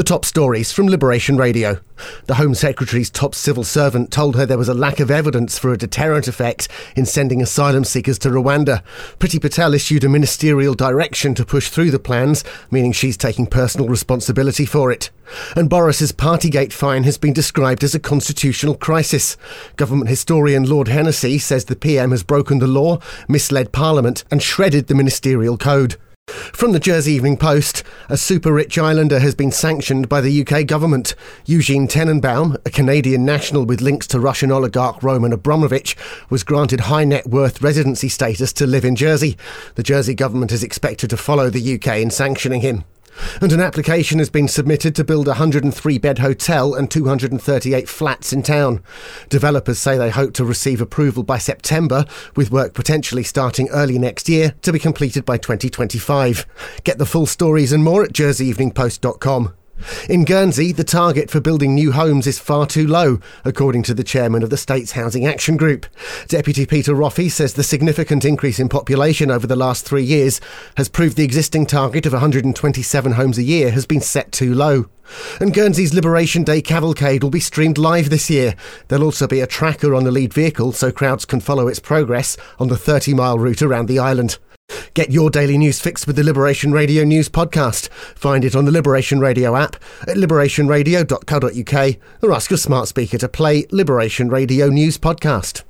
The top stories from Liberation Radio. The Home Secretary's top civil servant told her there was a lack of evidence for a deterrent effect in sending asylum seekers to Rwanda. Priti Patel issued a ministerial direction to push through the plans, meaning she's taking personal responsibility for it. And Boris's Partygate fine has been described as a constitutional crisis. Government historian Lord Hennessy says the PM has broken the law, misled Parliament and shredded the ministerial code. From the Jersey Evening Post, a super-rich islander has been sanctioned by the UK government. Eugene Tenenbaum, a Canadian national with links to Russian oligarch Roman Abramovich, was granted high-net-worth residency status to live in Jersey. The Jersey government is expected to follow the UK in sanctioning him. And an application has been submitted to build a 103-bed hotel and 238 flats in town. Developers say they hope to receive approval by September, with work potentially starting early next year to be completed by 2025. Get the full stories and more at jerseyeveningpost.com. In Guernsey, the target for building new homes is far too low, according to the chairman of the state's Housing Action Group. Deputy Peter Roffey says the significant increase in population over the last 3 years has proved the existing target of 127 homes a year has been set too low. And Guernsey's Liberation Day cavalcade will be streamed live this year. There'll also be a tracker on the lead vehicle so crowds can follow its progress on the 30-mile route around the island. Get your daily news fix with the Liberation Radio News podcast. Find it on the Liberation Radio app at liberationradio.co.uk or ask your smart speaker to play Liberation Radio News podcast.